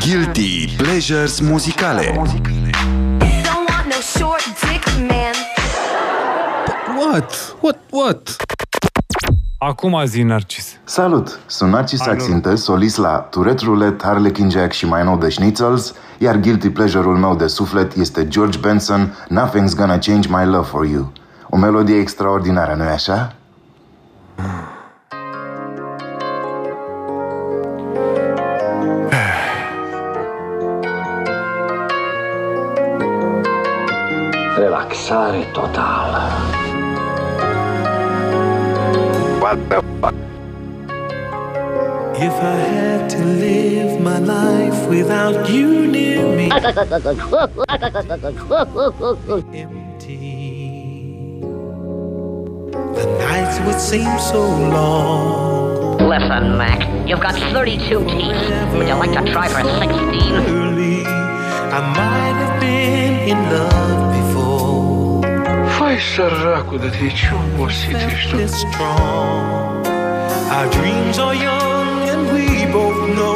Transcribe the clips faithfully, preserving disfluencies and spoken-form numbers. Guilty Pleasures Muzicale. Don't want no short dick man. But what? What? What? Acum zi, Narcis. Salut! Sunt Narcis Axinte, solist la Tourette Roulette, Harlequin Jack și mai nou de Schnitzels, iar guilty pleasure-ul meu de suflet este George Benson, Nothing's Gonna Change My Love For You. O melodie extraordinară, nu-i așa? Relaxare totală. What the fuck? If I had to live my life without you near me, empty. The nights would seem so long. Listen, Mac, you've got thirty-two teeth. Would you like to try for sixteen? Early, I might have been in love before. Fai săracul de tine, ce obosit ești. Our dreams are young. We both know.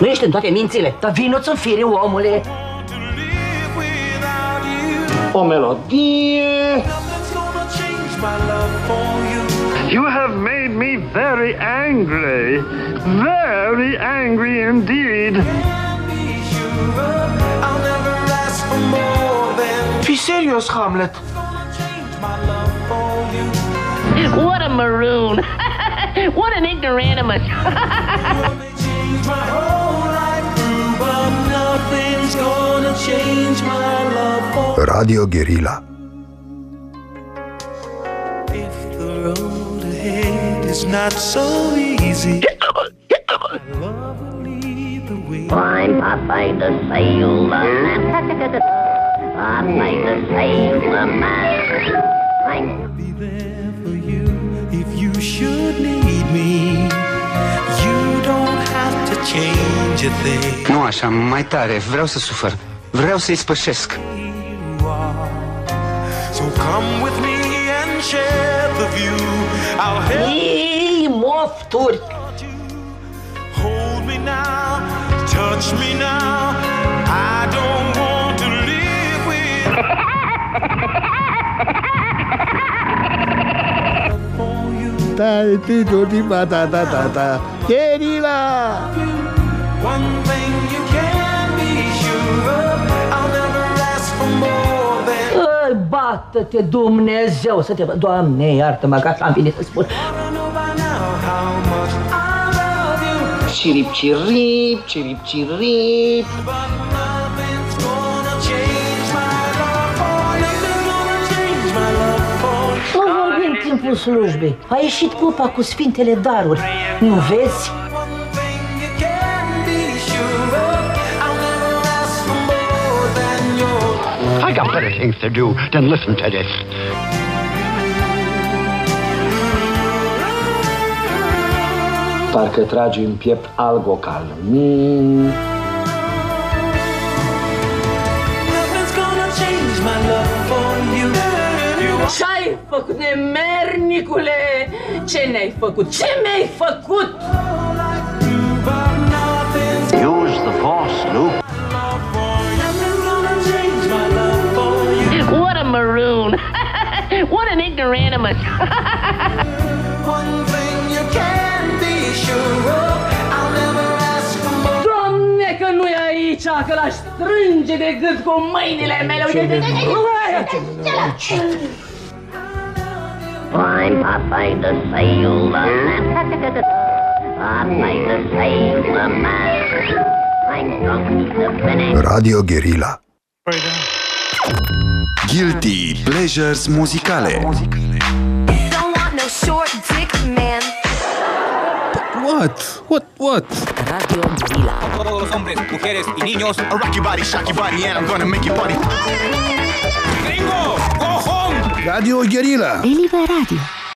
Nu ești în toate mințile, dar vino-ți în fire, omule. O melodie. You have made me very angry. Very angry indeed. Fii serios, Hamlet. What a maroon! What an ignoramus! Radio Guerrilla. If the road ahead is not so easy, love will lead the way. I'm Popeye the Sailor. Popeye the Sailor Man. I'll be there for you if you should need me. You don't have to change a thing. Nu așa, mai tare, vreau să sufăr. Vreau să-i spășesc. So come with me and share the view. I'll help you. Mofturi. Hold me now, touch me now. I don't want to live with. Da, te dori ba da da da da. Guerrilla. One thing you can be sure of, I'll never ask for more than. Îl bată-te, Dumnezeu, să te bă... Doamne, iartă-mă, că așa am venit să spun. Cirip, cirip, cirip, cirip. Timpul slujbei. A ieșit cupa cu sfintele daruri. Nu vezi? I got better things to do than listen to this. Parcă tragi în piept algocalmin. Ce-ai făcut, nemernicule? Ce ne-ai făcut? Ce mi-ai făcut? Use the force, Luke. What a maroon! What an ignoramus! One thing you can be sure of, I'll never ask for more. Doamne, că nu-i aici, că l-aș strânge de gât cu mâinile mele. Ce-i I'm Popeye the Sailor Man. Popeye the Sailor Man. I'm drunk to finish. Radio Guerrilla. Guilty Pleasures Muzicale. Don't want no short dick man. But what? What? What? Radio Guerrilla. Todos los hombres, mujeres y niños. A rocky body, shocky body, and I'm gonna make you party. Gringo, go home! Radio Guerrilla. Delivery Radio.